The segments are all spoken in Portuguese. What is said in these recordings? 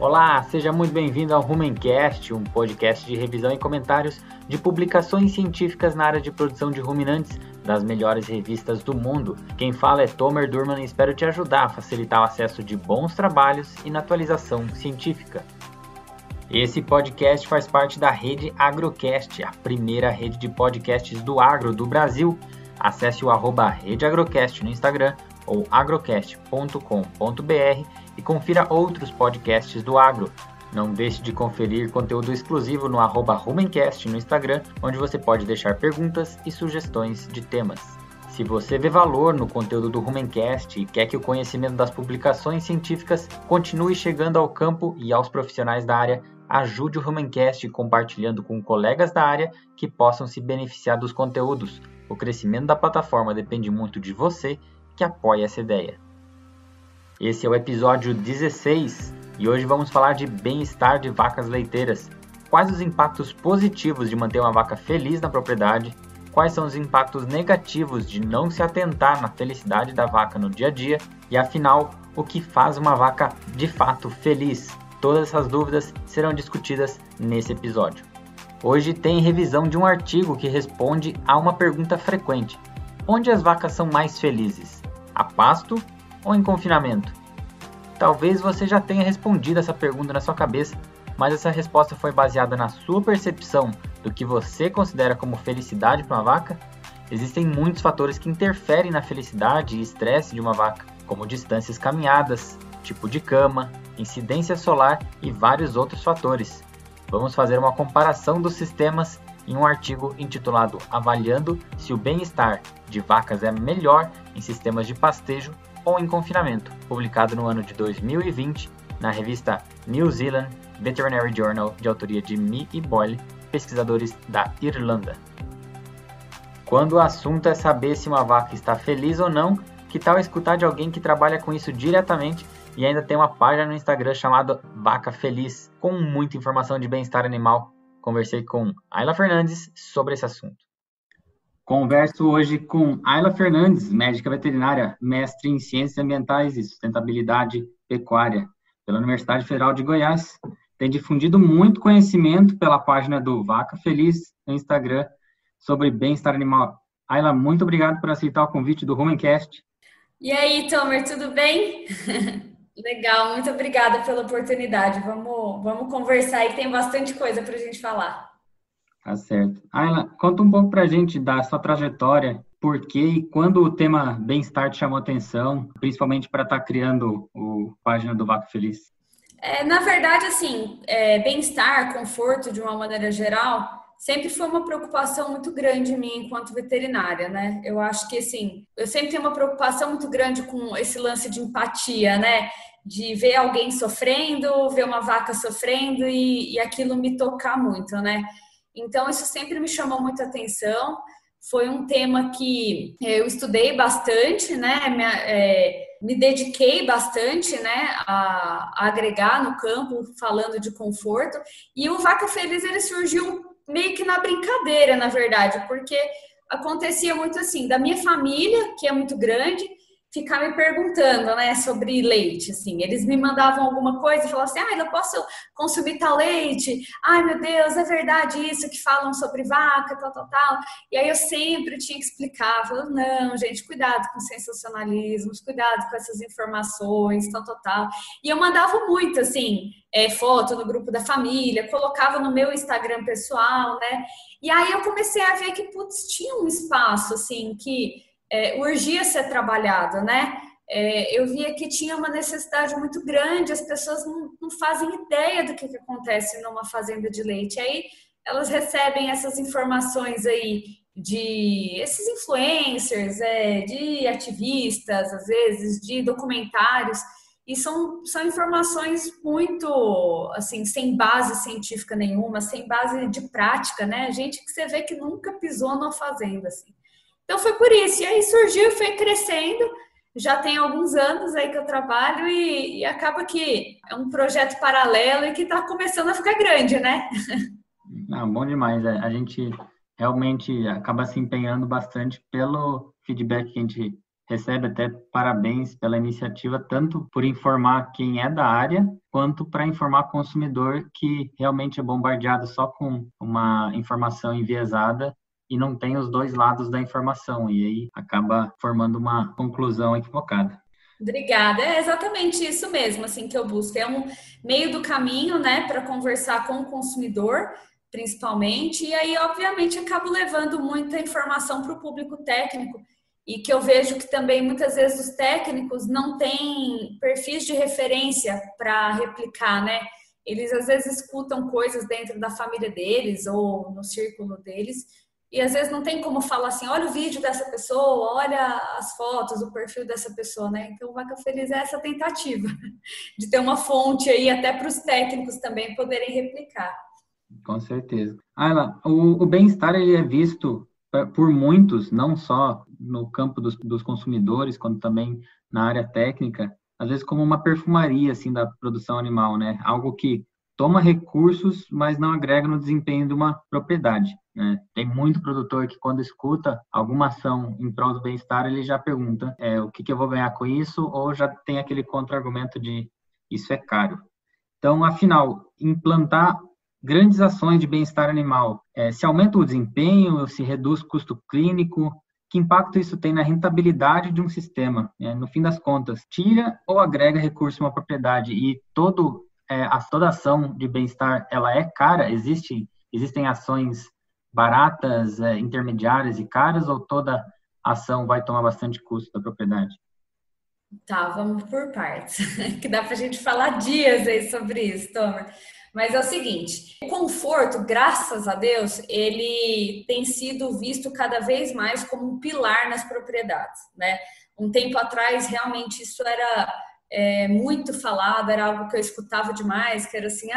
Olá, seja muito bem-vindo ao Rumencast, um podcast de revisão e comentários de publicações científicas na área de produção de ruminantes das melhores revistas do mundo. Quem fala é Tomer Durman e espero te ajudar a facilitar o acesso de bons trabalhos e na atualização científica. Esse podcast faz parte da Rede Agrocast, a primeira rede de podcasts do agro do Brasil. Acesse o @Rede Agrocast no Instagram ou agrocast.com.br e confira outros podcasts do agro. Não deixe de conferir conteúdo exclusivo no @Rumencast no Instagram, onde você pode deixar perguntas e sugestões de temas. Se você vê valor no conteúdo do Rumencast e quer que o conhecimento das publicações científicas continue chegando ao campo e aos profissionais da área, ajude o Rumencast compartilhando com colegas da área que possam se beneficiar dos conteúdos. O crescimento da plataforma depende muito de você que apoia essa ideia. Esse é o episódio 16 e hoje vamos falar de bem-estar de vacas leiteiras. Quais os impactos positivos de manter uma vaca feliz na propriedade? Quais são os impactos negativos de não se atentar na felicidade da vaca no dia a dia? E afinal, o que faz uma vaca de fato feliz? Todas essas dúvidas serão discutidas nesse episódio. Hoje tem revisão de um artigo que responde a uma pergunta frequente: onde as vacas são mais felizes? A pasto ou em confinamento? Talvez você já tenha respondido essa pergunta na sua cabeça, mas essa resposta foi baseada na sua percepção do que você considera como felicidade para uma vaca? Existem muitos fatores que interferem na felicidade e estresse de uma vaca, como distâncias caminhadas, tipo de cama, incidência solar e vários outros fatores. Vamos fazer uma comparação dos sistemas em um artigo intitulado "Avaliando se o bem-estar de vacas é melhor em sistemas de pastejo ou em confinamento", publicado no ano de 2020 na revista New Zealand Veterinary Journal, de autoria de Me e Boyle, pesquisadores da Irlanda. Quando o assunto é saber se uma vaca está feliz ou não, que tal escutar de alguém que trabalha com isso diretamente e ainda tem uma página no Instagram chamada Vaca Feliz, com muita informação de bem-estar animal? Conversei com Ayla Fernandes sobre esse assunto. Converso hoje com Ayla Fernandes, médica veterinária, mestre em Ciências Ambientais e Sustentabilidade Pecuária pela Universidade Federal de Goiás. Tem difundido muito conhecimento pela página do Vaca Feliz no Instagram sobre bem-estar animal. Ayla, muito obrigado por aceitar o convite do Rumencast. E aí, Tomer, tudo bem? Legal, muito obrigada pela oportunidade. Vamos conversar aí, que tem bastante coisa para a gente falar. Tá certo. Ayla, conta um pouco pra gente da sua trajetória, por que e quando o tema bem-estar te chamou atenção, principalmente para estar criando a página do Vaca Feliz. Na verdade, assim, bem-estar, conforto, de uma maneira geral, sempre foi uma preocupação muito grande em mim enquanto veterinária, né? Eu acho que, assim, eu sempre tenho uma preocupação muito grande com esse lance de empatia, né? De ver alguém sofrendo, ver uma vaca sofrendo e aquilo me tocar muito, né? Então, isso sempre me chamou muita atenção. Foi um tema que eu estudei bastante, né? Me dediquei bastante, né, a agregar no campo, falando de conforto. E o Vaca Feliz, ele surgiu meio que na brincadeira, na verdade, porque acontecia muito assim, da minha família, que é muito grande, ficar me perguntando, né, sobre leite, assim. Eles me mandavam alguma coisa e falavam assim: ah, eu posso consumir tal leite? Ai, meu Deus, é verdade isso que falam sobre vaca, tal, tal, tal. E aí eu sempre tinha que explicar, falando: não, gente, cuidado com sensacionalismos, cuidado com essas informações, tal, tal, tal. E eu mandava muito, assim, foto no grupo da família, colocava no meu Instagram pessoal, né. E aí eu comecei a ver que, putz, tinha um espaço, assim, que urgia ser trabalhado, né? Eu via que tinha uma necessidade muito grande, as pessoas não fazem ideia do que acontece numa fazenda de leite. Aí elas recebem essas informações aí de esses influencers, de ativistas, às vezes, de documentários, e são informações muito, assim, sem base científica nenhuma, sem base de prática, né? Gente que você vê que nunca pisou numa fazenda, assim. Então foi por isso, e aí surgiu, foi crescendo, já tem alguns anos aí que eu trabalho e acaba que é um projeto paralelo e que está começando a ficar grande, né? Ah, bom demais, a gente realmente acaba se empenhando bastante pelo feedback que a gente recebe até parabéns pela iniciativa, tanto por informar quem é da área, quanto para informar o consumidor que realmente é bombardeado só com uma informação enviesada e não tem os dois lados da informação, e aí acaba formando uma conclusão equivocada. Obrigada, é exatamente isso mesmo, assim, que eu busco, é um meio do caminho, né, para conversar com o consumidor, principalmente, e aí, obviamente, acabo levando muita informação para o público técnico, e que eu vejo que também, muitas vezes, os técnicos não têm perfis de referência para replicar, né, eles, às vezes, escutam coisas dentro da família deles, ou no círculo deles, e às vezes não tem como falar assim, olha o vídeo dessa pessoa, olha as fotos, o perfil dessa pessoa, né? Então, o Vaca Feliz é essa tentativa de ter uma fonte aí até para os técnicos também poderem replicar. Com certeza. Ayla, o bem-estar ele é visto por muitos, não só no campo dos consumidores, quanto também na área técnica, às vezes como uma perfumaria assim, da produção animal, né? Algo que toma recursos, mas não agrega no desempenho de uma propriedade. Né? Tem muito produtor que quando escuta alguma ação em prol do bem-estar, ele já pergunta o que eu vou ganhar com isso, ou já tem aquele contra-argumento de isso é caro. Então, afinal, implantar grandes ações de bem-estar animal, se aumenta o desempenho, se reduz o custo clínico, que impacto isso tem na rentabilidade de um sistema? No fim das contas, tira ou agrega recurso a uma propriedade e toda ação de bem-estar ela é cara? Existem ações baratas, intermediárias e caras, ou toda ação vai tomar bastante custo da propriedade? Tá, vamos por partes, que dá pra gente falar dias aí sobre isso, Tomer. Mas é o seguinte, o conforto, graças a Deus, ele tem sido visto cada vez mais como um pilar nas propriedades, né? Um tempo atrás, realmente, isso era muito falado, era algo que eu escutava demais, que era assim,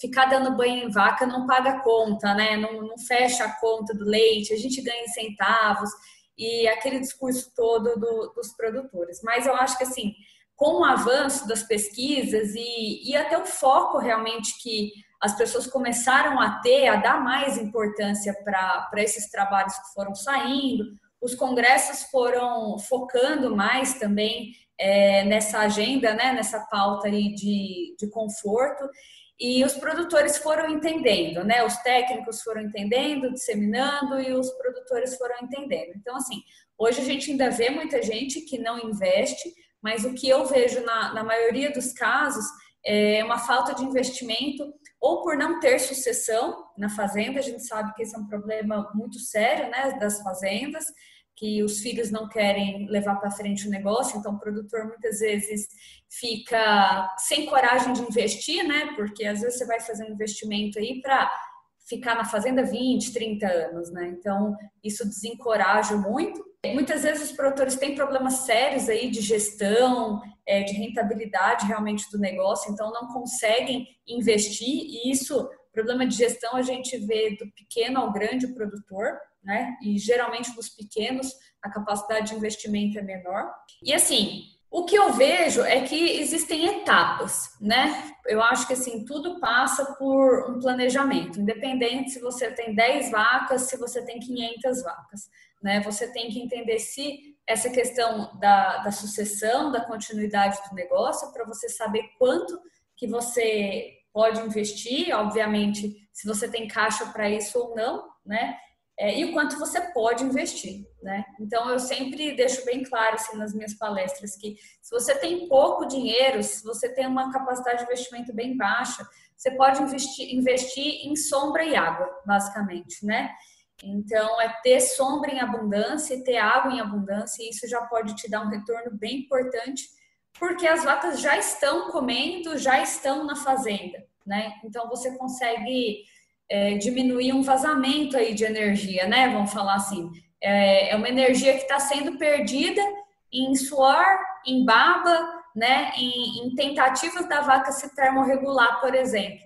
ficar dando banho em vaca não paga conta, né? Não fecha a conta do leite, a gente ganha em centavos, e aquele discurso todo dos produtores. Mas eu acho que, assim, com o avanço das pesquisas e até o foco realmente que as pessoas começaram a dar mais importância para esses trabalhos que foram saindo, os congressos foram focando mais também nessa agenda, né, nessa pauta aí de conforto, e os produtores foram entendendo, né, os técnicos foram entendendo, disseminando, e os produtores foram entendendo. Então, assim, hoje a gente ainda vê muita gente que não investe, mas o que eu vejo na maioria dos casos é uma falta de investimento ou por não ter sucessão na fazenda. A gente sabe que esse é um problema muito sério, né, das fazendas, que os filhos não querem levar para frente o negócio, então o produtor muitas vezes fica sem coragem de investir, né? Porque às vezes você vai fazer um investimento aí para ficar na fazenda 20, 30 anos, né? Então isso desencoraja muito. Muitas vezes os produtores têm problemas sérios aí de gestão, de rentabilidade realmente do negócio, então não conseguem investir, e isso, problema de gestão, a gente vê do pequeno ao grande produtor, né? E geralmente dos pequenos a capacidade de investimento é menor. E assim, o que eu vejo é que existem etapas, né? Eu acho que assim, tudo passa por um planejamento, independente se você tem 10 vacas, se você tem 500 vacas, né? Você tem que entender se essa questão da sucessão, da continuidade do negócio, para você saber quanto que você pode investir, obviamente, se você tem caixa para isso ou não, né? E o quanto você pode investir, né? Então, eu sempre deixo bem claro assim, nas minhas palestras, que se você tem pouco dinheiro, se você tem uma capacidade de investimento bem baixa, você pode investir em sombra e água, basicamente, né? Então, é ter sombra em abundância e ter água em abundância, e isso já pode te dar um retorno bem importante, porque as vacas já estão comendo, já estão na fazenda, né? Então, você consegue diminuir um vazamento aí de energia, né? Vamos falar assim, é uma energia que está sendo perdida em suor, em baba, né? Em tentativas da vaca se termorregular, por exemplo.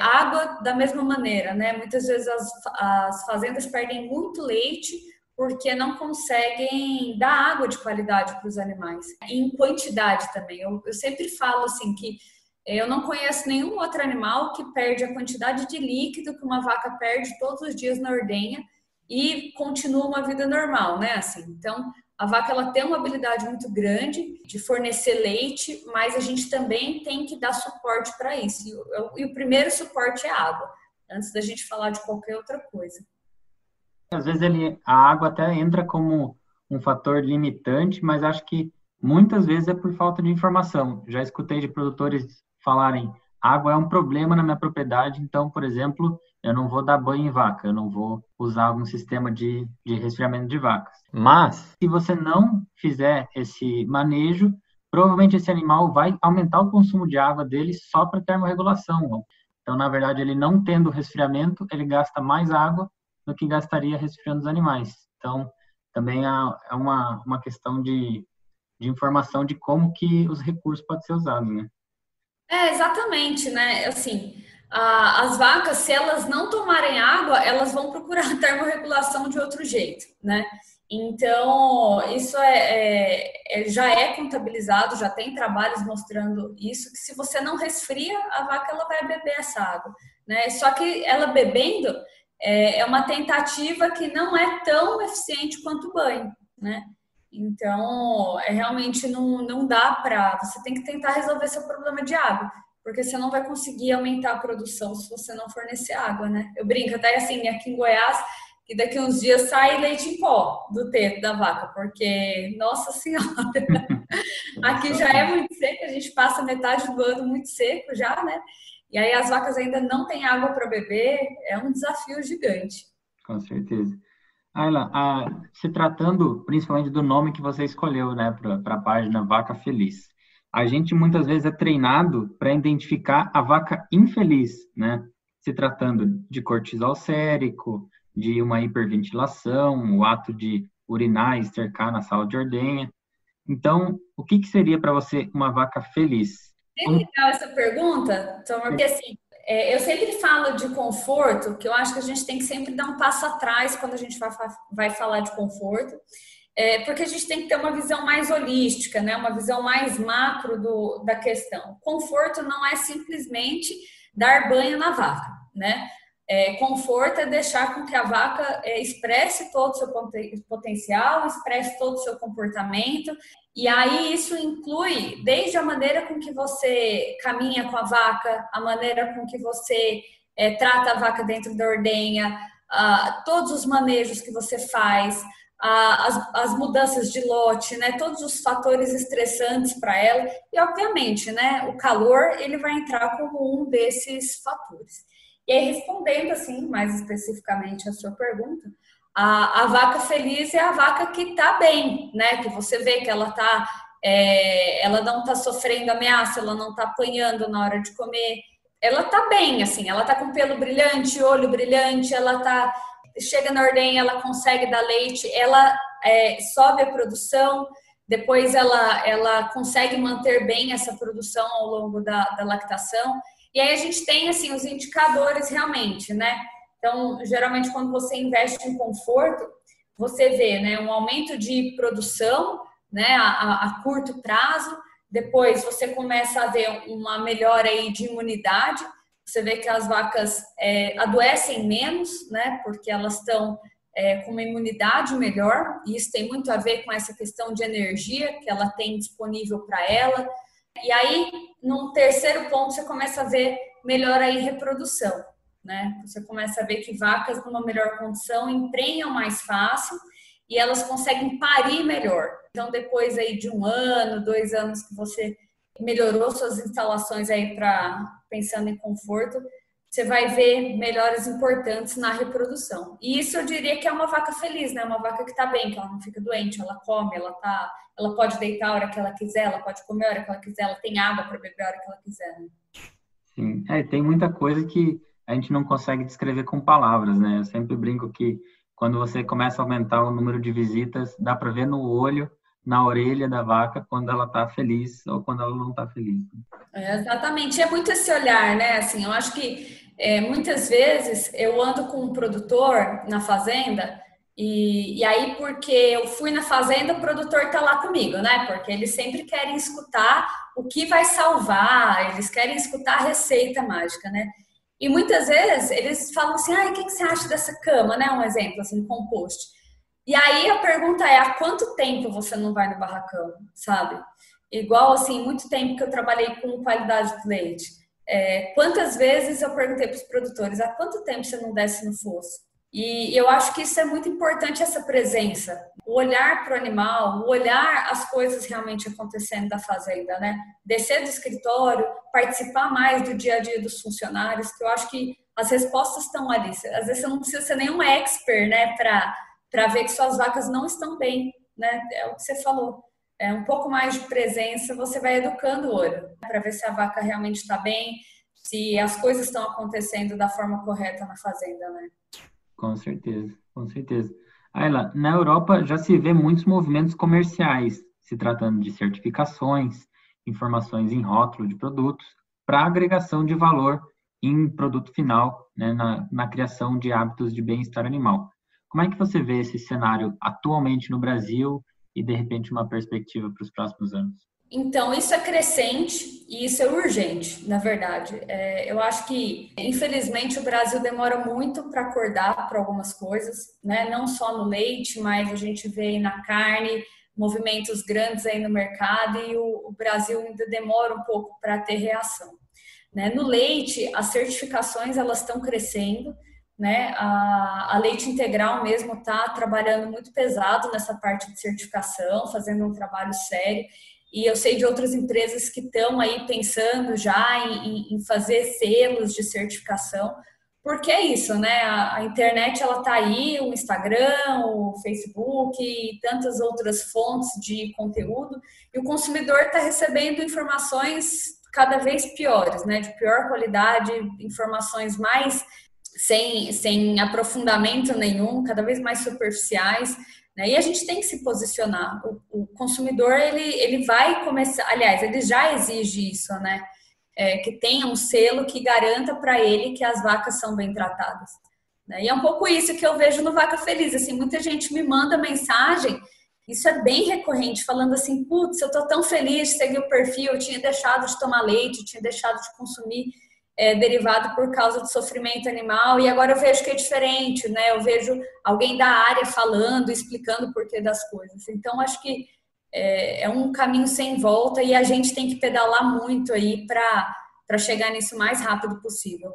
Água da mesma maneira, né? Muitas vezes as fazendas perdem muito leite porque não conseguem dar água de qualidade para os animais, em quantidade também. Eu sempre falo assim que eu não conheço nenhum outro animal que perde a quantidade de líquido que uma vaca perde todos os dias na ordenha e continua uma vida normal, né? Assim, então, A vaca ela tem uma habilidade muito grande de fornecer leite, mas a gente também tem que dar suporte para isso. E o primeiro suporte é a água, antes da gente falar de qualquer outra coisa. Às vezes a água até entra como um fator limitante, mas acho que muitas vezes é por falta de informação. Já escutei de produtores falarem, água é um problema na minha propriedade, então, por exemplo, eu não vou dar banho em vaca, eu não vou usar algum sistema de resfriamento de vacas. Mas, se você não fizer esse manejo, provavelmente esse animal vai aumentar o consumo de água dele só para termorregulação. Então, na verdade, ele não tendo resfriamento, ele gasta mais água do que gastaria resfriando os animais. Então, também é uma questão de informação de como que os recursos podem ser usados, né? É, exatamente, né? Assim, as vacas, se elas não tomarem água, elas vão procurar termorregulação de outro jeito, né? Então, isso já é contabilizado, já tem trabalhos mostrando isso, que se você não resfria, a vaca ela vai beber essa água, né? Só que ela bebendo é uma tentativa que não é tão eficiente quanto o banho, né? Então, realmente não dá para... Você tem que tentar resolver seu problema de água, porque você não vai conseguir aumentar a produção se você não fornecer água, né? Eu brinco até assim, aqui em Goiás, que daqui a uns dias sai leite em pó do teto da vaca, porque, nossa senhora, aqui já é muito seco, a gente passa metade do ano muito seco já, né? E aí as vacas ainda não têm água para beber, é um desafio gigante. Com certeza. Ayla, se tratando principalmente do nome que você escolheu, né, para a página Vaca Feliz, a gente muitas vezes é treinado para identificar a vaca infeliz, né, se tratando de cortisol sérico, de uma hiperventilação, o ato de urinar e estercar na sala de ordenha. Então, o que seria para você uma vaca feliz? É legal essa pergunta, Tomer, porque assim, eu sempre falo de conforto, que eu acho que a gente tem que sempre dar um passo atrás quando a gente vai falar de conforto, porque a gente tem que ter uma visão mais holística, né? Uma visão mais macro da questão. Conforto não é simplesmente dar banho na vaca, né? Conforto é deixar com que a vaca expresse todo o seu potencial, expresse todo o seu comportamento. E aí isso inclui desde a maneira com que você caminha com a vaca, a maneira com que você trata a vaca dentro da ordenha, todos os manejos que você faz, as mudanças de lote, né, todos os fatores estressantes para ela. E obviamente, né, o calor ele vai entrar como um desses fatores. E aí, respondendo assim, mais especificamente a sua pergunta, a vaca feliz é a vaca que tá bem, né? Que você vê que ela tá, ela não tá sofrendo ameaça, ela não tá apanhando na hora de comer, ela tá bem, assim, ela tá com pelo brilhante, olho brilhante, ela tá, chega na ordenha, ela consegue dar leite, ela sobe a produção, depois ela consegue manter bem essa produção ao longo da lactação. E aí a gente tem, assim, os indicadores realmente, né? Então, geralmente, quando você investe em conforto, você vê, né, um aumento de produção, né, a curto prazo. Depois, você começa a ver uma melhora aí de imunidade. Você vê que as vacas adoecem menos, né, porque elas estão com uma imunidade melhor. E isso tem muito a ver com essa questão de energia que ela tem disponível para ela. E aí, num terceiro ponto, você começa a ver melhora aí reprodução, né? Você começa a ver que vacas numa melhor condição emprenham mais fácil e elas conseguem parir melhor. Então, depois aí de 1 ano, 2 anos que você melhorou suas instalações aí pensando em conforto, você vai ver melhoras importantes na reprodução. E isso eu diria que é uma vaca feliz, né? Uma vaca que tá bem, que ela não fica doente, ela come, ela pode deitar a hora que ela quiser, ela pode comer a hora que ela quiser, ela tem água para beber a hora que ela quiser. Né? Sim, tem muita coisa que a gente não consegue descrever com palavras, né? Eu sempre brinco que quando você começa a aumentar o número de visitas, dá para ver no olho, na orelha da vaca, quando ela tá feliz ou quando ela não tá feliz. Exatamente, é muito esse olhar, né? Assim, eu acho que muitas vezes eu ando com um produtor na fazenda e aí porque eu fui na fazenda, o produtor tá lá comigo, né? Porque eles sempre querem escutar o que vai salvar, eles querem escutar a receita mágica, né? E muitas vezes eles falam assim, o que você acha dessa cama, né? Um exemplo, assim, compost. E aí a pergunta é, há quanto tempo você não vai no barracão, sabe? Igual, assim, muito tempo que eu trabalhei com qualidade do leite. Quantas vezes eu perguntei para os produtores, há quanto tempo você não desce no fosso? E eu acho que isso é muito importante, essa presença. O olhar para o animal, o olhar as coisas realmente acontecendo da fazenda, né? Descer do escritório, participar mais do dia a dia dos funcionários, que eu acho que as respostas estão ali. Às vezes você não precisa ser nenhum expert, né? Para ver que suas vacas não estão bem, né? É o que você falou. É um pouco mais de presença, você vai educando o olho, né? Para ver se a vaca realmente está bem, se as coisas estão acontecendo da forma correta na fazenda, né? Com certeza, com certeza. Ayla, na Europa já se vê muitos movimentos comerciais, se tratando de certificações, informações em rótulo de produtos, para agregação de valor em produto final, né, na criação de hábitos de bem-estar animal. Como é que você vê esse cenário atualmente no Brasil e, de repente, uma perspectiva para os próximos anos? Então, isso é crescente e isso é urgente, na verdade. Eu acho que, infelizmente, o Brasil demora muito para acordar para algumas coisas, né? Não só no leite, mas a gente vê aí na carne, movimentos grandes aí no mercado, e o Brasil ainda demora um pouco para ter reação, né? No leite, as certificações elas estão crescendo, né? A Leite Integral mesmo está trabalhando muito pesado nessa parte de certificação, fazendo um trabalho sério. E eu sei de outras empresas que estão aí pensando já em fazer selos de certificação, porque é isso, né? A internet, ela tá aí, o Instagram, o Facebook e tantas outras fontes de conteúdo, e o consumidor está recebendo informações cada vez piores, né? De pior qualidade, informações mais sem aprofundamento nenhum, cada vez mais superficiais. E a gente tem que se posicionar. O consumidor, ele vai começar... Aliás, ele já exige isso, né? Que tenha um selo que garanta para ele que as vacas são bem tratadas, né? E é um pouco isso que eu vejo no Vaca Feliz. Assim, muita gente me manda mensagem, isso é bem recorrente, falando assim, putz, eu tô tão feliz de seguir o perfil, eu tinha deixado de tomar leite, eu tinha deixado de consumir derivado por causa do sofrimento animal, e agora eu vejo que é diferente, né? Eu vejo alguém da área falando, explicando o porquê das coisas. Então, acho que é um caminho sem volta e a gente tem que pedalar muito aí para chegar nisso o mais rápido possível.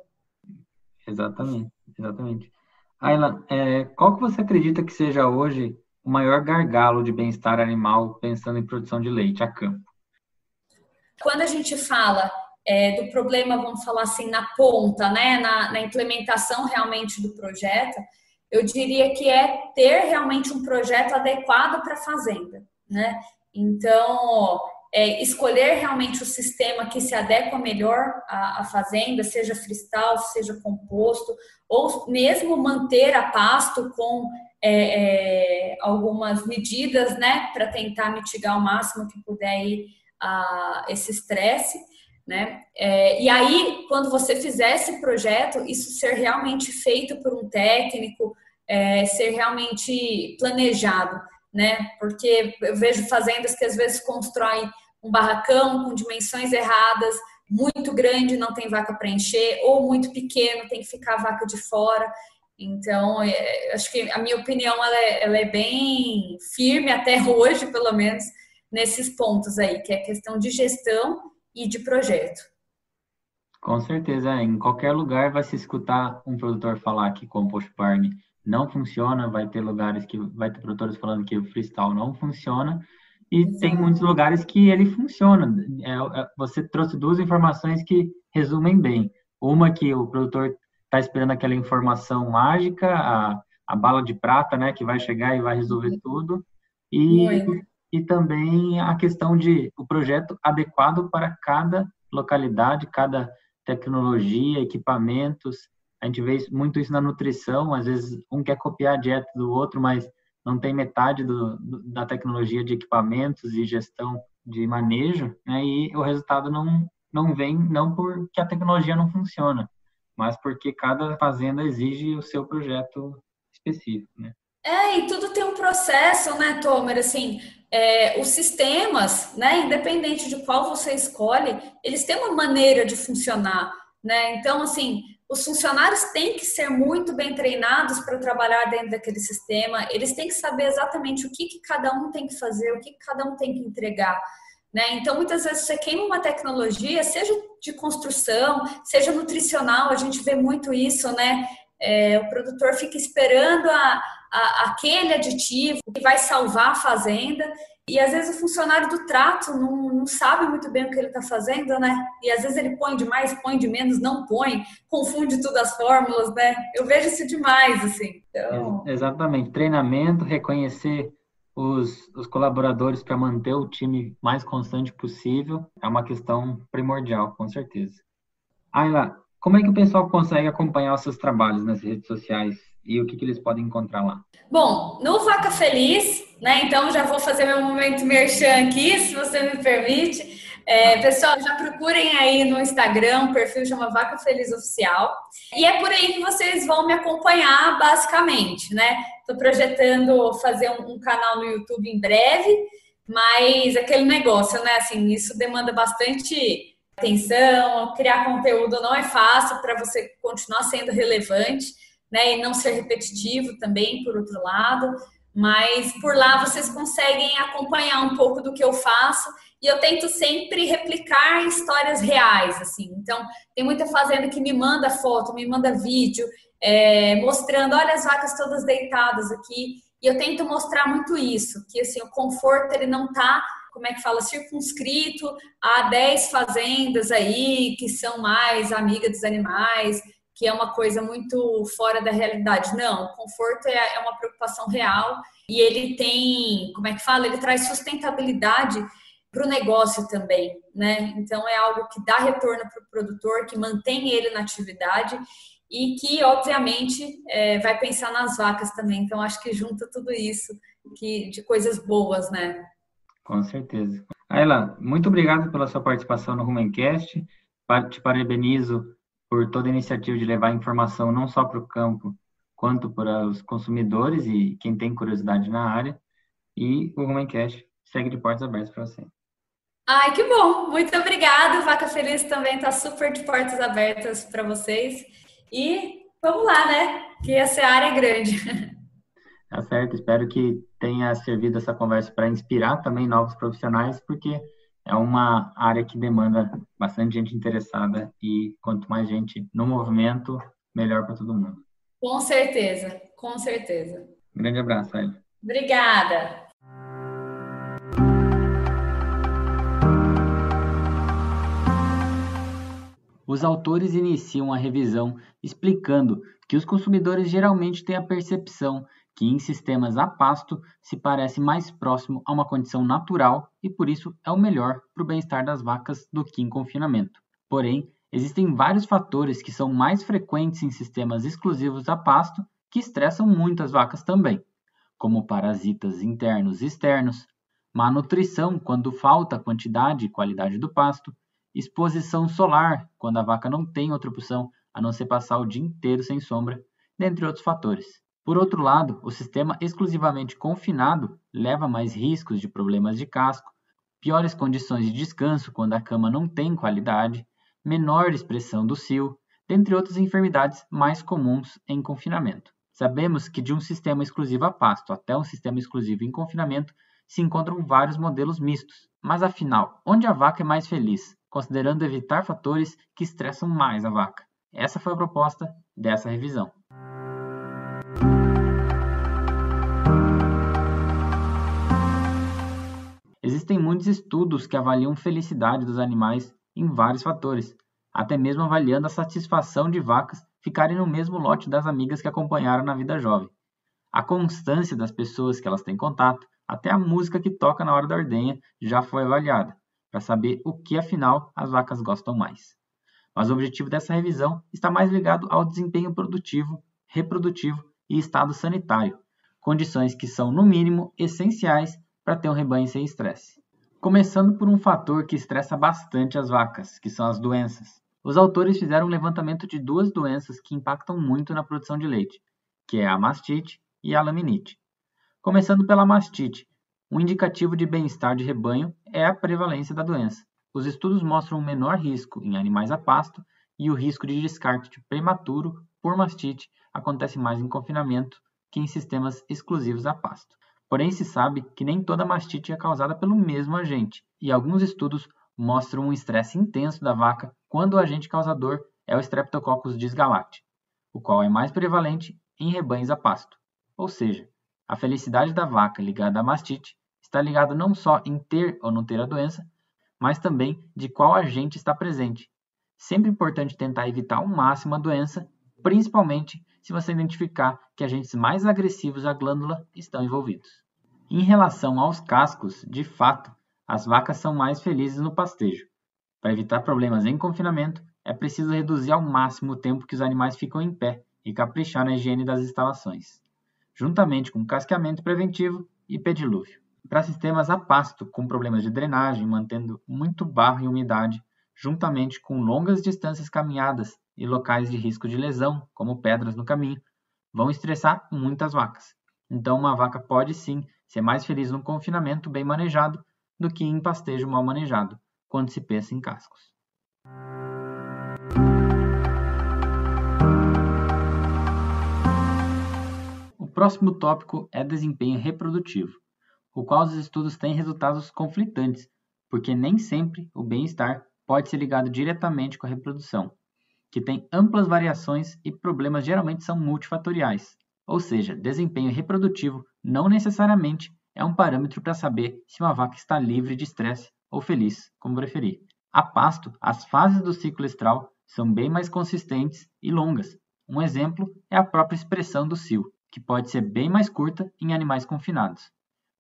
Exatamente, exatamente. Ayla, qual que você acredita que seja hoje o maior gargalo de bem-estar animal pensando em produção de leite a campo? Quando a gente fala do problema, vamos falar assim, na ponta, né? Na implementação realmente do projeto, eu diria que é ter realmente um projeto adequado para a fazenda, né? Então, escolher realmente o sistema que se adequa melhor à fazenda, seja freestyle, seja composto, ou mesmo manter a pasto com algumas medidas, né? Para tentar mitigar ao máximo que puder aí, esse estresse, né? E aí, quando você fizer esse projeto, isso ser realmente feito por um técnico, ser realmente planejado, né? Porque eu vejo fazendas que às vezes constroem um barracão com dimensões erradas, muito grande, não tem vaca para encher, ou muito pequeno, tem que ficar a vaca de fora. Então, acho que a minha opinião ela é bem firme, até hoje, pelo menos, nesses pontos aí, que é questão de gestão e de projeto. Com certeza, em qualquer lugar vai se escutar um produtor falar que compost barn não funciona, vai ter produtores falando que o freestyle não funciona, e sim, tem muitos lugares que ele funciona. Você trouxe duas informações que resumem bem. Uma que o produtor está esperando aquela informação mágica, a bala de prata, né, que vai chegar e vai resolver tudo. E também a questão de o projeto adequado para cada localidade, cada tecnologia, equipamentos. A gente vê muito isso na nutrição, às vezes um quer copiar a dieta do outro, mas não tem metade da tecnologia de equipamentos e gestão de manejo, né? E o resultado não vem, não porque a tecnologia não funciona, mas porque cada fazenda exige o seu projeto específico, né? E tudo tem um processo, né, Tomer? Assim, os sistemas, né, independente de qual você escolhe, eles têm uma maneira de funcionar, né? Então, assim, Os funcionários têm que ser muito bem treinados para trabalhar dentro daquele sistema, eles têm que saber exatamente o que cada um tem que fazer, o que cada um tem que entregar. Né? Então, muitas vezes você queima uma tecnologia, seja de construção, seja nutricional, a gente vê muito isso, né? O produtor fica esperando aquele aditivo que vai salvar a fazenda e, às vezes, o funcionário do trato não sabe muito bem o que ele está fazendo, né? E, às vezes, ele põe de mais, põe de menos, não põe, confunde tudo as fórmulas, né? Eu vejo isso demais, assim. Então... Exatamente. Treinamento, reconhecer... Os colaboradores para manter o time mais constante possível é uma questão primordial, com certeza. Ayla, como é que o pessoal consegue acompanhar os seus trabalhos nas redes sociais e o que eles podem encontrar lá? Bom, no Vaca Feliz, né? Então já vou fazer meu momento merchan aqui, se você me permite. Pessoal, já procurem aí no Instagram, o perfil chama Vaca Feliz Oficial. E é por aí que vocês vão me acompanhar, basicamente, né? Estou projetando fazer um canal no YouTube em breve, mas aquele negócio, né? Assim, isso demanda bastante atenção, criar conteúdo não é fácil para você continuar sendo relevante, né? E não ser repetitivo também, por outro lado. Mas por lá vocês conseguem acompanhar um pouco do que eu faço. E eu tento sempre replicar histórias reais, assim. Então, tem muita fazenda que me manda foto, me manda vídeo, mostrando, olha as vacas todas deitadas aqui. E eu tento mostrar muito isso, que assim, o conforto ele não tá, como é que fala, circunscrito a 10 fazendas aí, que são mais amigas dos animais, que é uma coisa muito fora da realidade. Não, o conforto é uma preocupação real e ele tem, como é que fala, ele traz sustentabilidade para o negócio também, né? Então, é algo que dá retorno para o produtor, que mantém ele na atividade e que, obviamente, vai pensar nas vacas também. Então, acho que junta tudo isso de coisas boas, né? Com certeza. Ayla, muito obrigado pela sua participação no Rumencast. Te parabenizo por toda a iniciativa de levar informação não só para o campo, quanto para os consumidores e quem tem curiosidade na área. E o Rumencast segue de portas abertas para você. Ai, que bom! Muito obrigada! Vaca Feliz também está super de portas abertas para vocês. E vamos lá, né? Que essa área é grande. Tá certo. Espero que tenha servido essa conversa para inspirar também novos profissionais, porque é uma área que demanda bastante gente interessada e quanto mais gente no movimento, melhor para todo mundo. Com certeza, com certeza. Um grande abraço, Ayla. Obrigada! Os autores iniciam a revisão explicando que os consumidores geralmente têm a percepção que em sistemas a pasto se parece mais próximo a uma condição natural e por isso é o melhor para o bem-estar das vacas do que em confinamento. Porém, existem vários fatores que são mais frequentes em sistemas exclusivos a pasto que estressam muito as vacas também, como parasitas internos e externos, má nutrição quando falta a quantidade e qualidade do pasto, exposição solar, quando a vaca não tem outra opção a não ser passar o dia inteiro sem sombra, dentre outros fatores. Por outro lado, o sistema exclusivamente confinado leva a mais riscos de problemas de casco, piores condições de descanso quando a cama não tem qualidade, menor expressão do cio, dentre outras enfermidades mais comuns em confinamento. Sabemos que de um sistema exclusivo a pasto até um sistema exclusivo em confinamento se encontram vários modelos mistos. Mas afinal, onde a vaca é mais feliz? Considerando evitar fatores que estressam mais a vaca. Essa foi a proposta dessa revisão. Existem muitos estudos que avaliam felicidade dos animais em vários fatores, até mesmo avaliando a satisfação de vacas ficarem no mesmo lote das amigas que acompanharam na vida jovem. A constância das pessoas que elas têm contato, até a música que toca na hora da ordenha já foi avaliada, para saber o que, afinal, as vacas gostam mais. Mas o objetivo dessa revisão está mais ligado ao desempenho produtivo, reprodutivo e estado sanitário, condições que são, no mínimo, essenciais para ter um rebanho sem estresse. Começando por um fator que estressa bastante as vacas, que são as doenças. Os autores fizeram um levantamento de duas doenças que impactam muito na produção de leite, que é a mastite e a laminite. Começando pela mastite, um indicativo de bem-estar de rebanho é a prevalência da doença. Os estudos mostram um menor risco em animais a pasto e o risco de descarte prematuro por mastite acontece mais em confinamento que em sistemas exclusivos a pasto. Porém, se sabe que nem toda mastite é causada pelo mesmo agente, e alguns estudos mostram um estresse intenso da vaca quando o agente causador é o Streptococcus dysgalactiae, o qual é mais prevalente em rebanhos a pasto. Ou seja, a felicidade da vaca ligada à mastite está ligada não só em ter ou não ter a doença, mas também de qual agente está presente. Sempre importante tentar evitar ao máximo a doença, principalmente se você identificar que agentes mais agressivos à glândula estão envolvidos. Em relação aos cascos, de fato, as vacas são mais felizes no pastejo. Para evitar problemas em confinamento, é preciso reduzir ao máximo o tempo que os animais ficam em pé e caprichar na higiene das instalações, juntamente com casqueamento preventivo e pedilúvio. Para sistemas a pasto com problemas de drenagem, mantendo muito barro e umidade, juntamente com longas distâncias caminhadas e locais de risco de lesão, como pedras no caminho, vão estressar muitas vacas. Então, uma vaca pode sim ser mais feliz num confinamento bem manejado do que em pastejo mal manejado, quando se pensa em cascos. O próximo tópico é desempenho reprodutivo, o qual os estudos têm resultados conflitantes, porque nem sempre o bem-estar pode ser ligado diretamente com a reprodução, que tem amplas variações e problemas geralmente são multifatoriais. Ou seja, desempenho reprodutivo não necessariamente é um parâmetro para saber se uma vaca está livre de estresse ou feliz, como preferir. A pasto, as fases do ciclo estral são bem mais consistentes e longas. Um exemplo é a própria expressão do cio, que pode ser bem mais curta em animais confinados.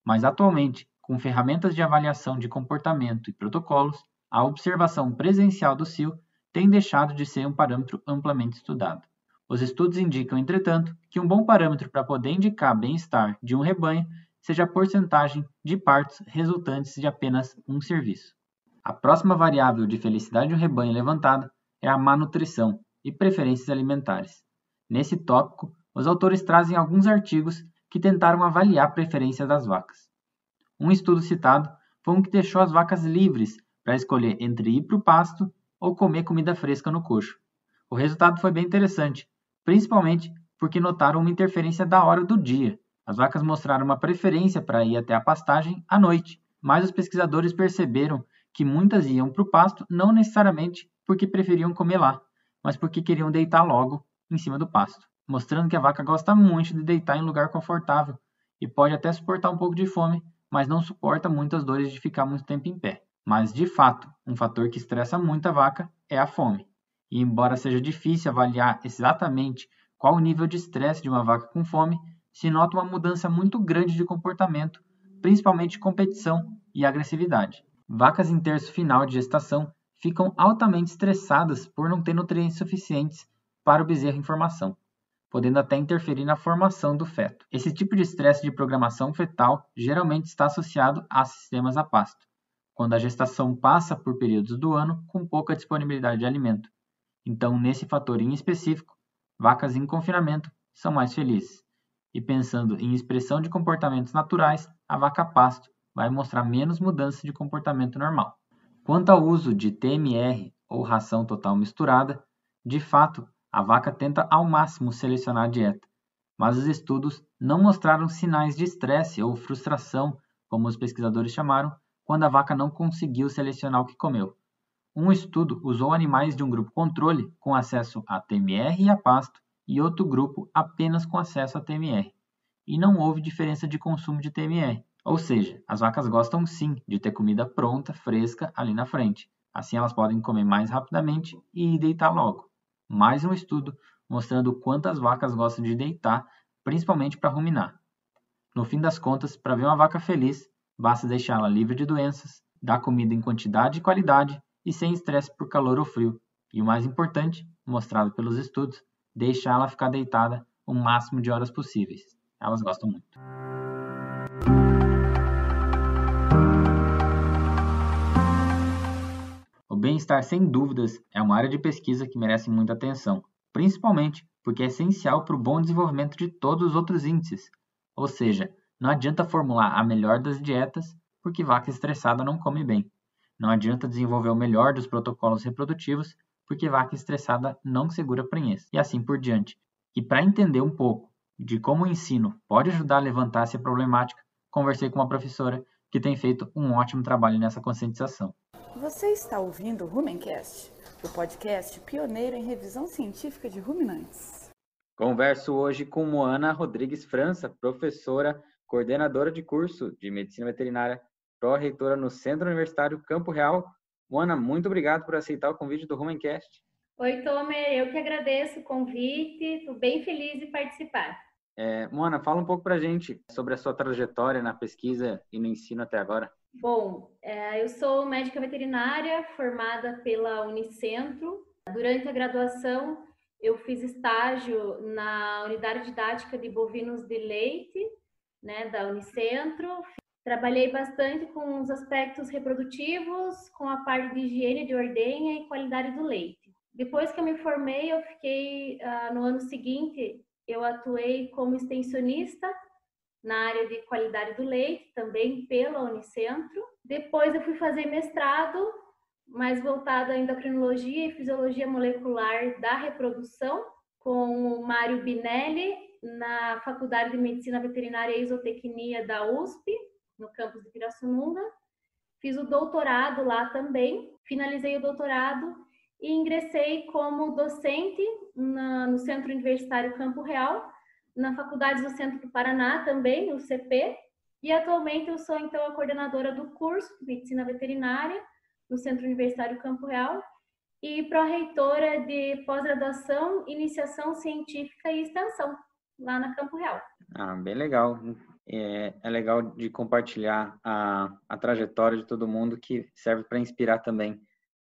Mas atualmente, com ferramentas de avaliação de comportamento e protocolos, a observação presencial do cio tem deixado de ser um parâmetro amplamente estudado. Os estudos indicam, entretanto, que um bom parâmetro para poder indicar bem-estar de um rebanho seja a porcentagem de partos resultantes de apenas um serviço. A próxima variável de felicidade de um rebanho levantada é a má nutrição e preferências alimentares. Nesse tópico, os autores trazem alguns artigos que tentaram avaliar a preferência das vacas. Um estudo citado foi um que deixou as vacas livres para escolher entre ir para o pasto ou comer comida fresca no coxo. O resultado foi bem interessante, principalmente porque notaram uma interferência da hora do dia. As vacas mostraram uma preferência para ir até a pastagem à noite, mas os pesquisadores perceberam que muitas iam para o pasto não necessariamente porque preferiam comer lá, mas porque queriam deitar logo em cima do pasto, mostrando que a vaca gosta muito de deitar em lugar confortável e pode até suportar um pouco de fome, mas não suporta muitas dores de ficar muito tempo em pé. Mas, de fato, um fator que estressa muito a vaca é a fome. E, embora seja difícil avaliar exatamente qual o nível de estresse de uma vaca com fome, se nota uma mudança muito grande de comportamento, principalmente competição e agressividade. Vacas em terço final de gestação ficam altamente estressadas por não ter nutrientes suficientes para o bezerro em formação, podendo até interferir na formação do feto. Esse tipo de estresse de programação fetal geralmente está associado a sistemas a pasto, quando a gestação passa por períodos do ano com pouca disponibilidade de alimento. Então, nesse fator em específico, vacas em confinamento são mais felizes. E pensando em expressão de comportamentos naturais, a vaca pasto vai mostrar menos mudança de comportamento normal. Quanto ao uso de TMR, ou ração total misturada, de fato, a vaca tenta ao máximo selecionar a dieta, mas os estudos não mostraram sinais de estresse ou frustração, como os pesquisadores chamaram, quando a vaca não conseguiu selecionar o que comeu. Um estudo usou animais de um grupo controle com acesso a TMR e a pasto e outro grupo apenas com acesso a TMR. E não houve diferença de consumo de TMR. Ou seja, as vacas gostam sim de ter comida pronta, fresca, ali na frente. Assim elas podem comer mais rapidamente e deitar logo. Mais um estudo mostrando quantas vacas gostam de deitar, principalmente para ruminar. No fim das contas, para ver uma vaca feliz, basta deixá-la livre de doenças, dar comida em quantidade e qualidade e sem estresse por calor ou frio. E o mais importante, mostrado pelos estudos, deixá-la ficar deitada o máximo de horas possíveis. Elas gostam muito. O bem-estar, sem dúvidas, é uma área de pesquisa que merece muita atenção, principalmente porque é essencial para o bom desenvolvimento de todos os outros índices, ou seja, não adianta formular a melhor das dietas, porque vaca estressada não come bem. Não adianta desenvolver o melhor dos protocolos reprodutivos, porque vaca estressada não segura a prenhez, e assim por diante. E para entender um pouco de como o ensino pode ajudar a levantar essa problemática, conversei com uma professora que tem feito um ótimo trabalho nessa conscientização. Você está ouvindo o Rumencast, o podcast pioneiro em revisão científica de ruminantes. Converso hoje com Moana Rodrigues França, professora, coordenadora de curso de Medicina Veterinária, pró-reitora no Centro Universitário Campo Real. Moana, muito obrigado por aceitar o convite do Rumencast. Oi, Tomer, eu que agradeço o convite, estou bem feliz de participar. Moana, fala um pouco para a gente sobre a sua trajetória na pesquisa e no ensino até agora. Bom, eu sou médica veterinária formada pela Unicentro. Durante a graduação, eu fiz estágio na Unidade Didática de Bovinos de Leite, né, da Unicentro. Trabalhei bastante com os aspectos reprodutivos, com a parte de higiene de ordenha e qualidade do leite. Depois que eu me formei, eu fiquei, no ano seguinte, eu atuei como extensionista na área de qualidade do leite, também pela Unicentro. Depois eu fui fazer mestrado, mais voltado à endocrinologia e fisiologia molecular da reprodução, com o Mário Binelli, na Faculdade de Medicina Veterinária e Zootecnia da USP, no campus de Pirassununga. Fiz o doutorado lá também, finalizei o doutorado e ingressei como docente no Centro Universitário Campo Real, na Faculdade do Centro do Paraná também, o CP, e atualmente eu sou então a coordenadora do curso de Medicina Veterinária no Centro Universitário Campo Real e pró-reitora de pós-graduação, iniciação científica e extensão lá na Campo Real. Ah, bem legal. É legal de compartilhar a trajetória de todo mundo, que serve para inspirar também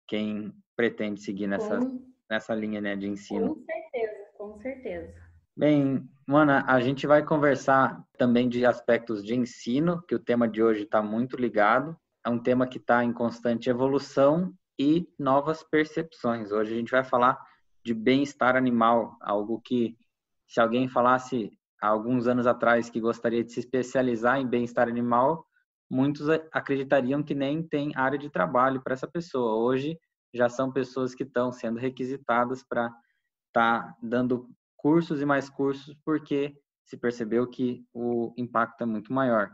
quem pretende seguir nessa linha, né, de ensino. Com certeza, com certeza. Bem, Moana, a gente vai conversar também de aspectos de ensino, que o tema de hoje está muito ligado. É um tema que está em constante evolução e novas percepções. Hoje a gente vai falar de bem-estar animal, algo que, se alguém falasse há alguns anos atrás que gostaria de se especializar em bem-estar animal, muitos acreditariam que nem tem área de trabalho para essa pessoa. Hoje já são pessoas que estão sendo requisitadas para estar dando cursos e mais cursos, porque se percebeu que o impacto é muito maior.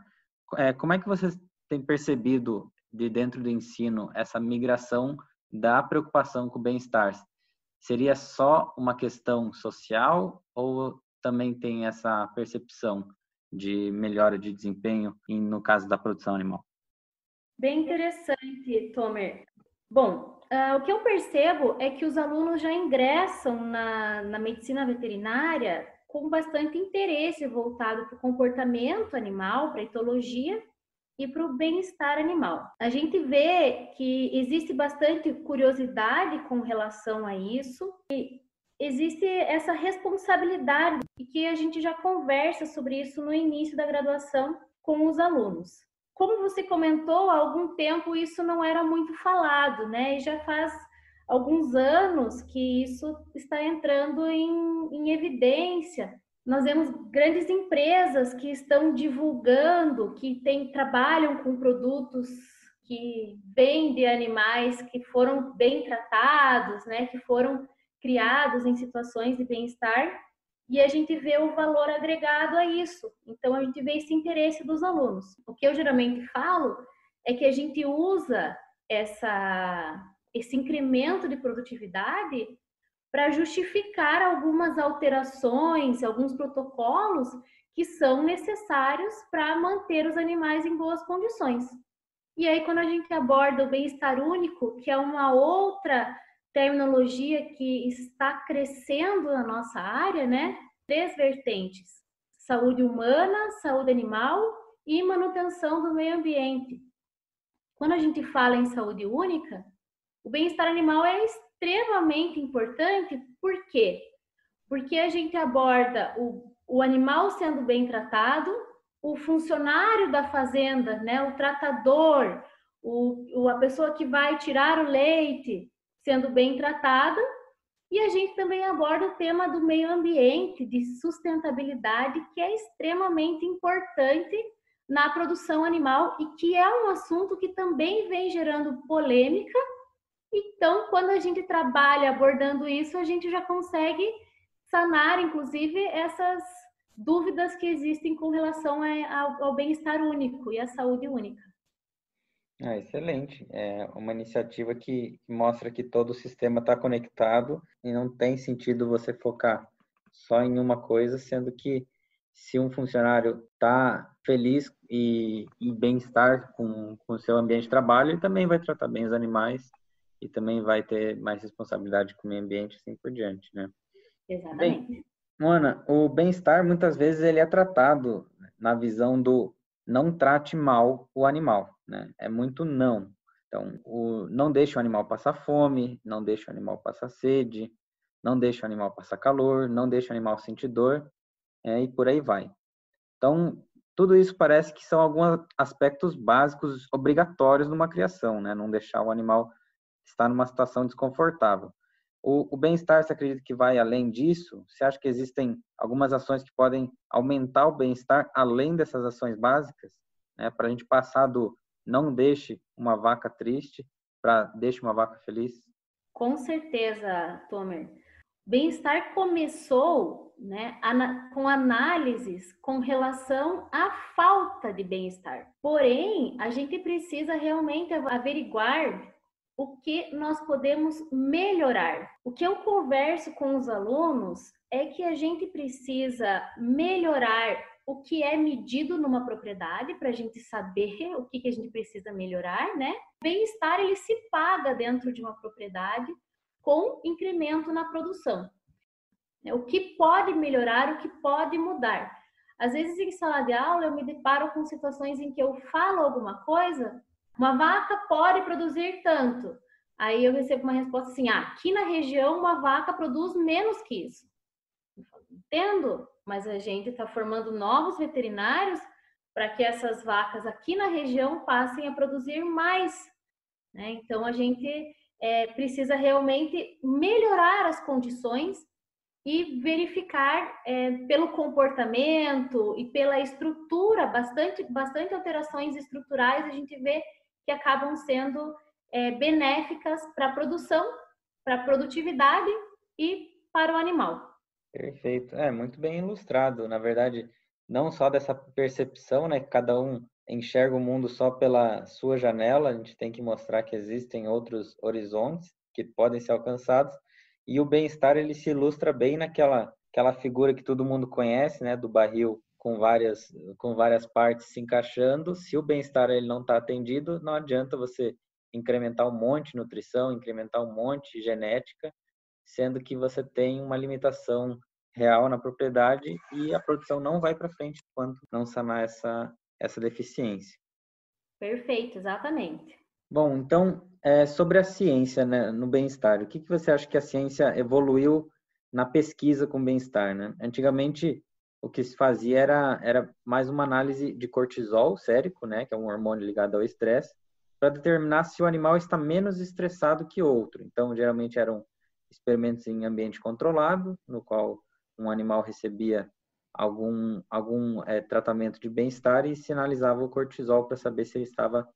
Como é que vocês têm percebido, de dentro do ensino, essa migração da preocupação com o bem-estar? Seria só uma questão social ou também tem essa percepção de melhora de desempenho, no caso da produção animal? Bem interessante, Tomer. Bom, o que eu percebo é que os alunos já ingressam na medicina veterinária com bastante interesse voltado para o comportamento animal, para a etologia e para o bem-estar animal. A gente vê que existe bastante curiosidade com relação a isso e existe essa responsabilidade, e que a gente já conversa sobre isso no início da graduação com os alunos. Como você comentou, há algum tempo isso não era muito falado, né? E já faz alguns anos que isso está entrando em evidência. Nós vemos grandes empresas que estão divulgando, que trabalham com produtos que vêm de animais que foram bem tratados, né? Que foram criados em situações de bem-estar. E a gente vê o valor agregado a isso. Então, a gente vê esse interesse dos alunos. O que eu geralmente falo é que a gente usa esse incremento de produtividade para justificar algumas alterações, alguns protocolos que são necessários para manter os animais em boas condições. E aí, quando a gente aborda o bem-estar único, que é uma outra terminologia que está crescendo na nossa área, né? 3 vertentes: saúde humana, saúde animal e manutenção do meio ambiente. Quando a gente fala em saúde única, o bem-estar animal é extremamente importante. Por quê? Porque a gente aborda o animal sendo bem tratado, o funcionário da fazenda, né? O tratador, a pessoa que vai tirar o leite sendo bem tratada, e a gente também aborda o tema do meio ambiente, de sustentabilidade, que é extremamente importante na produção animal e que é um assunto que também vem gerando polêmica Então, quando a gente trabalha abordando isso, a gente já consegue sanar, inclusive, essas dúvidas que existem com relação ao bem-estar único e à saúde única. Ah, excelente. É uma iniciativa que mostra que todo o sistema está conectado e não tem sentido você focar só em uma coisa, sendo que se um funcionário está feliz e em bem-estar com o seu ambiente de trabalho, ele também vai tratar bem os animais e também vai ter mais responsabilidade com o meio ambiente, assim por diante, né? Exatamente. Bem, Moana, o bem-estar muitas vezes ele é tratado na visão do não trate mal o animal, né? É muito não. Então, não deixe o animal passar fome, não deixe o animal passar sede, não deixe o animal passar calor, não deixe o animal sentir dor. E por aí vai. Então, tudo isso parece que são alguns aspectos básicos obrigatórios numa criação, né? Não deixar o animal estar numa situação desconfortável. O bem-estar, você acredita que vai além disso? Você acha que existem algumas ações que podem aumentar o bem-estar além dessas ações básicas? Né? Para a gente passar do não deixe uma vaca triste para deixe uma vaca feliz? Com certeza, Tomer. Bem-estar começou... né, com análises com relação à falta de bem-estar. Porém, a gente precisa realmente averiguar o que nós podemos melhorar. O que eu converso com os alunos é que a gente precisa melhorar o que é medido numa propriedade para a gente saber o que a gente precisa melhorar, né? Bem-estar, ele se paga dentro de uma propriedade com incremento na produção. O que pode melhorar, o que pode mudar. Às vezes, em sala de aula, eu me deparo com situações em que eu falo alguma coisa, uma vaca pode produzir tanto. Aí eu recebo uma resposta assim, aqui na região uma vaca produz menos que isso. Eu falo, entendo, mas a gente está formando novos veterinários para que essas vacas aqui na região passem a produzir mais. Né? Então, a gente precisa realmente melhorar as condições e verificar pelo comportamento e pela estrutura, bastante alterações estruturais a gente vê que acabam sendo benéficas para a produção, para a produtividade e para o animal. Perfeito, muito bem ilustrado, na verdade, não só dessa percepção, né, que cada um enxerga o mundo só pela sua janela, a gente tem que mostrar que existem outros horizontes que podem ser alcançados. E o bem-estar, ele se ilustra bem naquela figura que todo mundo conhece, né? Do barril com várias partes se encaixando. Se o bem-estar ele não está atendido, não adianta você incrementar um monte de nutrição, incrementar um monte de genética, sendo que você tem uma limitação real na propriedade e a produção não vai para frente enquanto não sanar essa deficiência. Perfeito, exatamente. Bom, então, sobre a ciência, né, no bem-estar, o que você acha que a ciência evoluiu na pesquisa com bem-estar? Né? Antigamente, o que se fazia era mais uma análise de cortisol sérico, né, que é um hormônio ligado ao estresse, para determinar se o animal está menos estressado que outro. Então, geralmente eram experimentos em ambiente controlado, no qual um animal recebia algum tratamento de bem-estar e se analisava o cortisol para saber se ele estava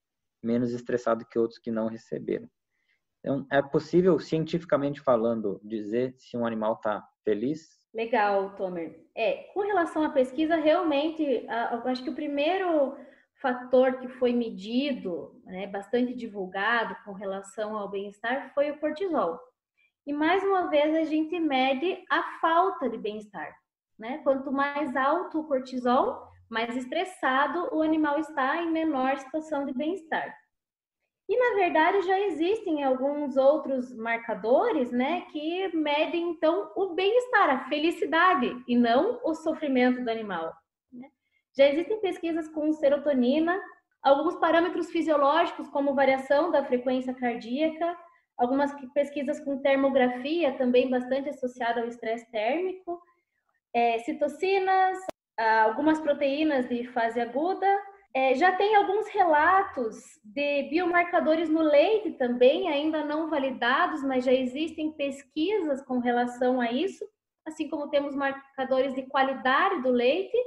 menos estressado que outros que não receberam. Então, é possível, cientificamente falando, dizer se um animal está feliz? Legal, Tomer. Com relação à pesquisa, realmente, acho que o primeiro fator que foi medido, né, bastante divulgado com relação ao bem-estar, foi o cortisol. E, mais uma vez, a gente mede a falta de bem-estar. Né? Quanto mais alto o cortisol, mais estressado o animal está, em menor situação de bem-estar. E, na verdade, já existem alguns outros marcadores, né, que medem, então, o bem-estar, a felicidade, e não o sofrimento do animal. Né? Já existem pesquisas com serotonina, alguns parâmetros fisiológicos, como variação da frequência cardíaca, algumas pesquisas com termografia, também bastante associada ao estresse térmico, citocinas, algumas proteínas de fase aguda. Já tem alguns relatos de biomarcadores no leite também, ainda não validados, mas já existem pesquisas com relação a isso. Assim como temos marcadores de qualidade do leite,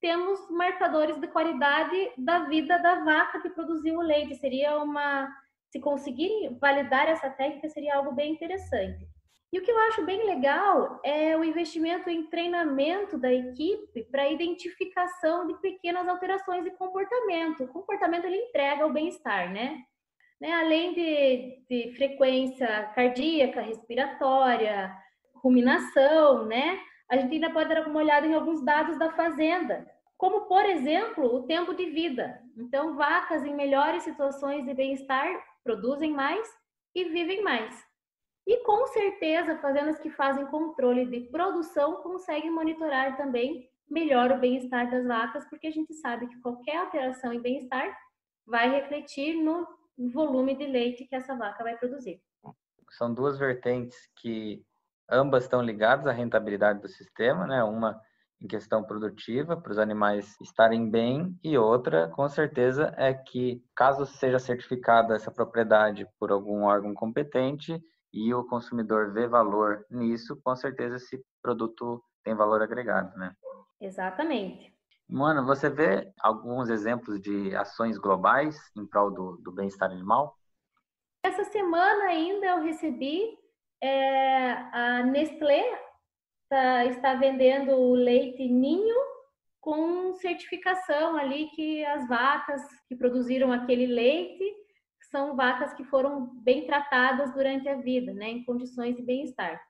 temos marcadores de qualidade da vida da vaca que produziu o leite. Seria uma se conseguirem validar essa técnica, seria algo bem interessante. E o que eu acho bem legal é o investimento em treinamento da equipe para identificação de pequenas alterações de comportamento. O comportamento ele entrega o bem-estar, né? Além de frequência cardíaca, respiratória, ruminação, né? A gente ainda pode dar uma olhada em alguns dados da fazenda, como, por exemplo, o tempo de vida. Então, vacas em melhores situações de bem-estar produzem mais e vivem mais. E, com certeza, fazendas que fazem controle de produção conseguem monitorar também melhor o bem-estar das vacas, porque a gente sabe que qualquer alteração em bem-estar vai refletir no volume de leite que essa vaca vai produzir. São duas vertentes que ambas estão ligadas à rentabilidade do sistema, né? Uma em questão produtiva, para os animais estarem bem, e outra, com certeza, é que caso seja certificada essa propriedade por algum órgão competente e o consumidor vê valor nisso, com certeza esse produto tem valor agregado, né? Exatamente. Mano, você vê alguns exemplos de ações globais em prol do bem-estar animal? Essa semana ainda eu recebi a Nestlé está vendendo o leite Ninho com certificação ali que as vacas que produziram aquele leite são vacas que foram bem tratadas durante a vida, né, em condições de bem-estar.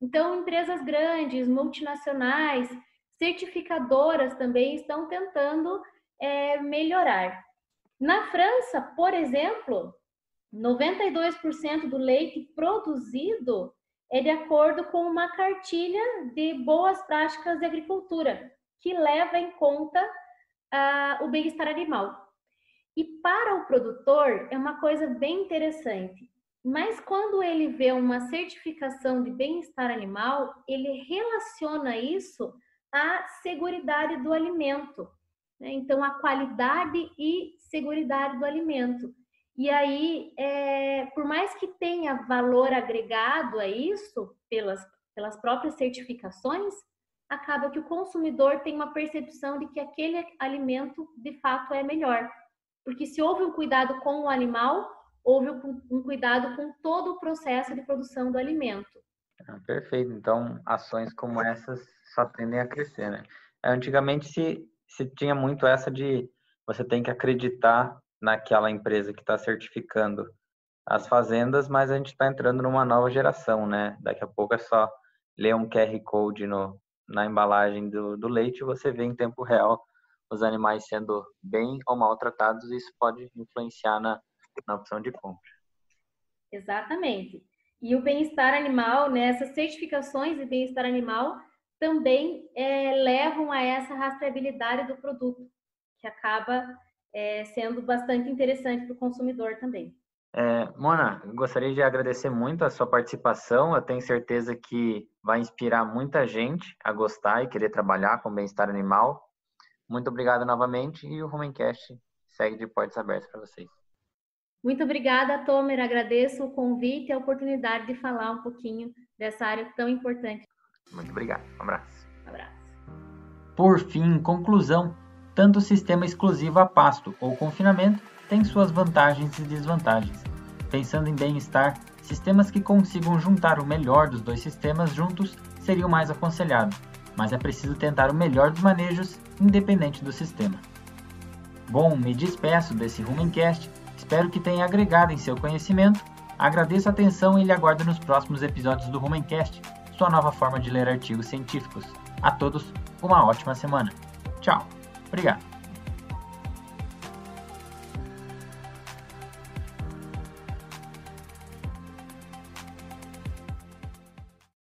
Então, empresas grandes, multinacionais, certificadoras também estão tentando melhorar. Na França, por exemplo, 92% do leite produzido é de acordo com uma cartilha de boas práticas de agricultura, que leva em conta o bem-estar animal. E para o produtor é uma coisa bem interessante, mas quando ele vê uma certificação de bem-estar animal, ele relaciona isso à seguridade do alimento, né? Então, a qualidade e seguridade do alimento. E aí, por mais que tenha valor agregado a isso, pelas próprias certificações, acaba que o consumidor tem uma percepção de que aquele alimento, de fato, é melhor. Porque se houve um cuidado com o animal, houve um cuidado com todo o processo de produção do alimento. Ah, perfeito. Então, ações como essas só tendem a crescer, né? Antigamente, se tinha muito essa de você tem que acreditar naquela empresa que está certificando as fazendas, mas a gente está entrando numa nova geração, né? Daqui a pouco é só ler um QR Code na embalagem do leite e você vê em tempo real os animais sendo bem ou maltratados, e isso pode influenciar na opção de compra. Exatamente. E o bem-estar animal, né? Essas certificações de bem-estar animal também levam a essa rastreabilidade do produto, que acaba sendo bastante interessante para o consumidor também. Mona, gostaria de agradecer muito a sua participação. Eu tenho certeza que vai inspirar muita gente a gostar e querer trabalhar com bem-estar animal. Muito obrigado novamente, e o Rumencast segue de portas abertas para vocês. Muito obrigada, Tomer. Agradeço o convite e a oportunidade de falar um pouquinho dessa área tão importante. Muito obrigado. Um abraço. Um abraço. Por fim, conclusão. Tanto o sistema exclusivo a pasto ou confinamento tem suas vantagens e desvantagens. Pensando em bem-estar, sistemas que consigam juntar o melhor dos dois sistemas juntos seriam mais aconselhados, mas é preciso tentar o melhor dos manejos, independente do sistema. Bom, me despeço desse Rumencast, espero que tenha agregado em seu conhecimento, agradeço a atenção e lhe aguardo nos próximos episódios do Rumencast, sua nova forma de ler artigos científicos. A todos, uma ótima semana. Tchau! Obrigado.